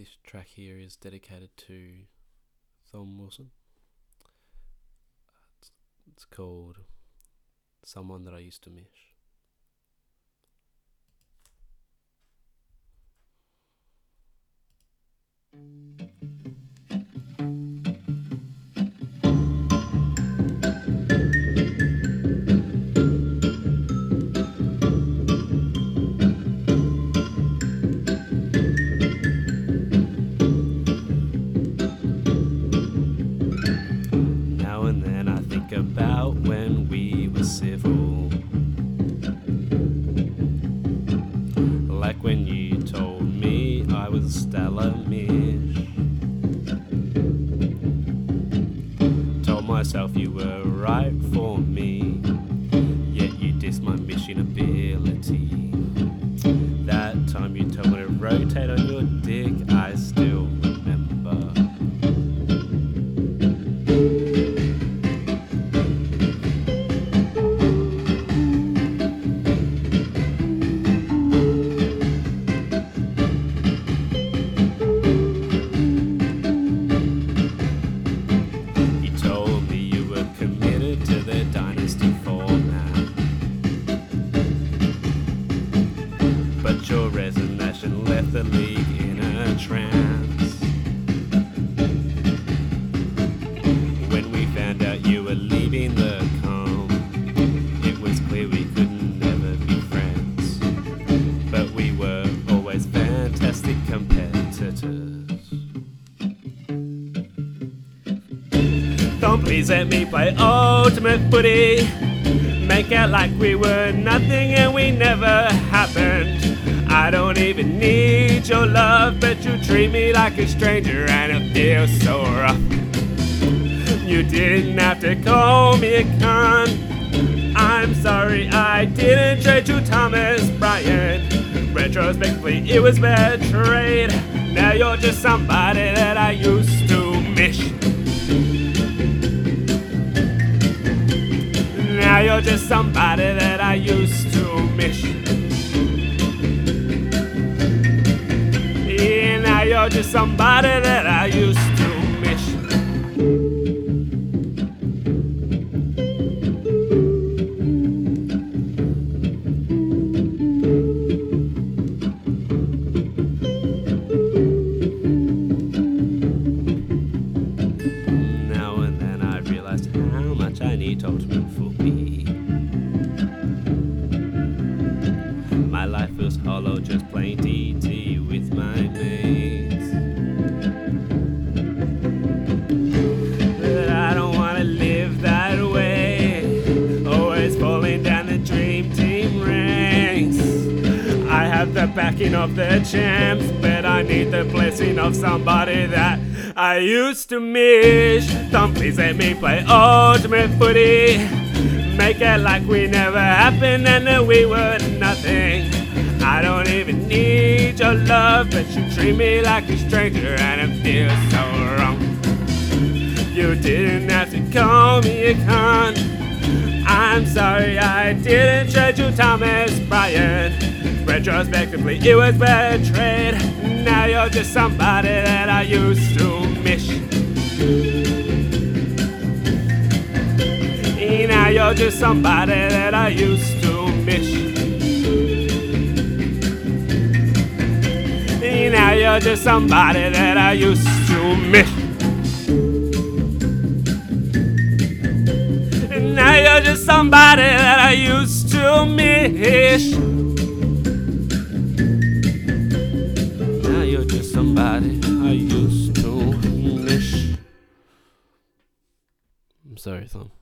this track here is dedicated to Thom Wilson. It's called Someone That I Used to Mish. Now and then I think about when we were civil, like when you told me I was Stella Mish. Myself, you were right for me, yet you dissed my mission ability. That time you told me to rotate on your dick, I still remember. Your resignation left the league in a trance. When we found out you were leaving the calm, it was clear we could never be friends, but we were always fantastic competitors. Don't please let me play ultimate footy, make out like we were nothing and we never happened. I don't even need your love, but you treat me like a stranger and it feels so rough. You didn't have to call me a cunt. I'm sorry I didn't trade you Thomas Bryant. Retrospectively, it was fair trade. Now you're just somebody that I used to mish. Now you're just somebody that I used to mish. You're just somebody that I used to miss. Now and then I realized how much I need ultimate for me. My life feels hollow, just playing DT with my mate. The backing of the champs, but I need the blessing of somebody that I used to miss. Don't please let me play ultimate footy, make it like we never happened and that we were nothing. I don't even need your love, but you treat me like a stranger and it feels so wrong. You didn't have to call me a cunt. I'm sorry I didn't trade you Thomas Bryant. Retrospectively, it was bad trade. Now you're just somebody that I used to miss. Now you're just somebody that I used to miss. Now you're just somebody that I used to miss. Now you're just somebody that I used to miss. Now you're just somebody I used to miss. I'm sorry, Thom.